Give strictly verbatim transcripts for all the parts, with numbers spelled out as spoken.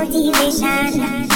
motivation.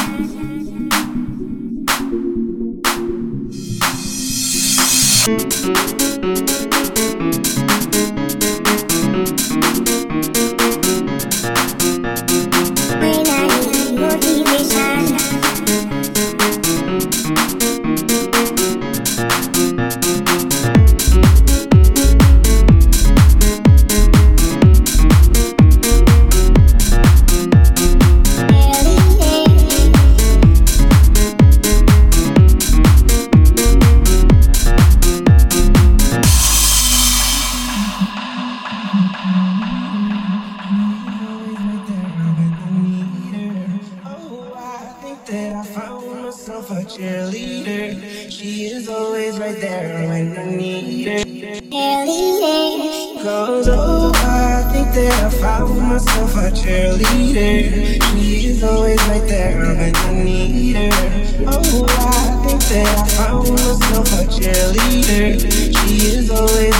Myself a cheerleader, she is always right there when I need her. Cheerleader, cause oh, I think that I found myself a cheerleader. She is always right there when I need her. Oh, I think that I found myself a cheerleader. She is always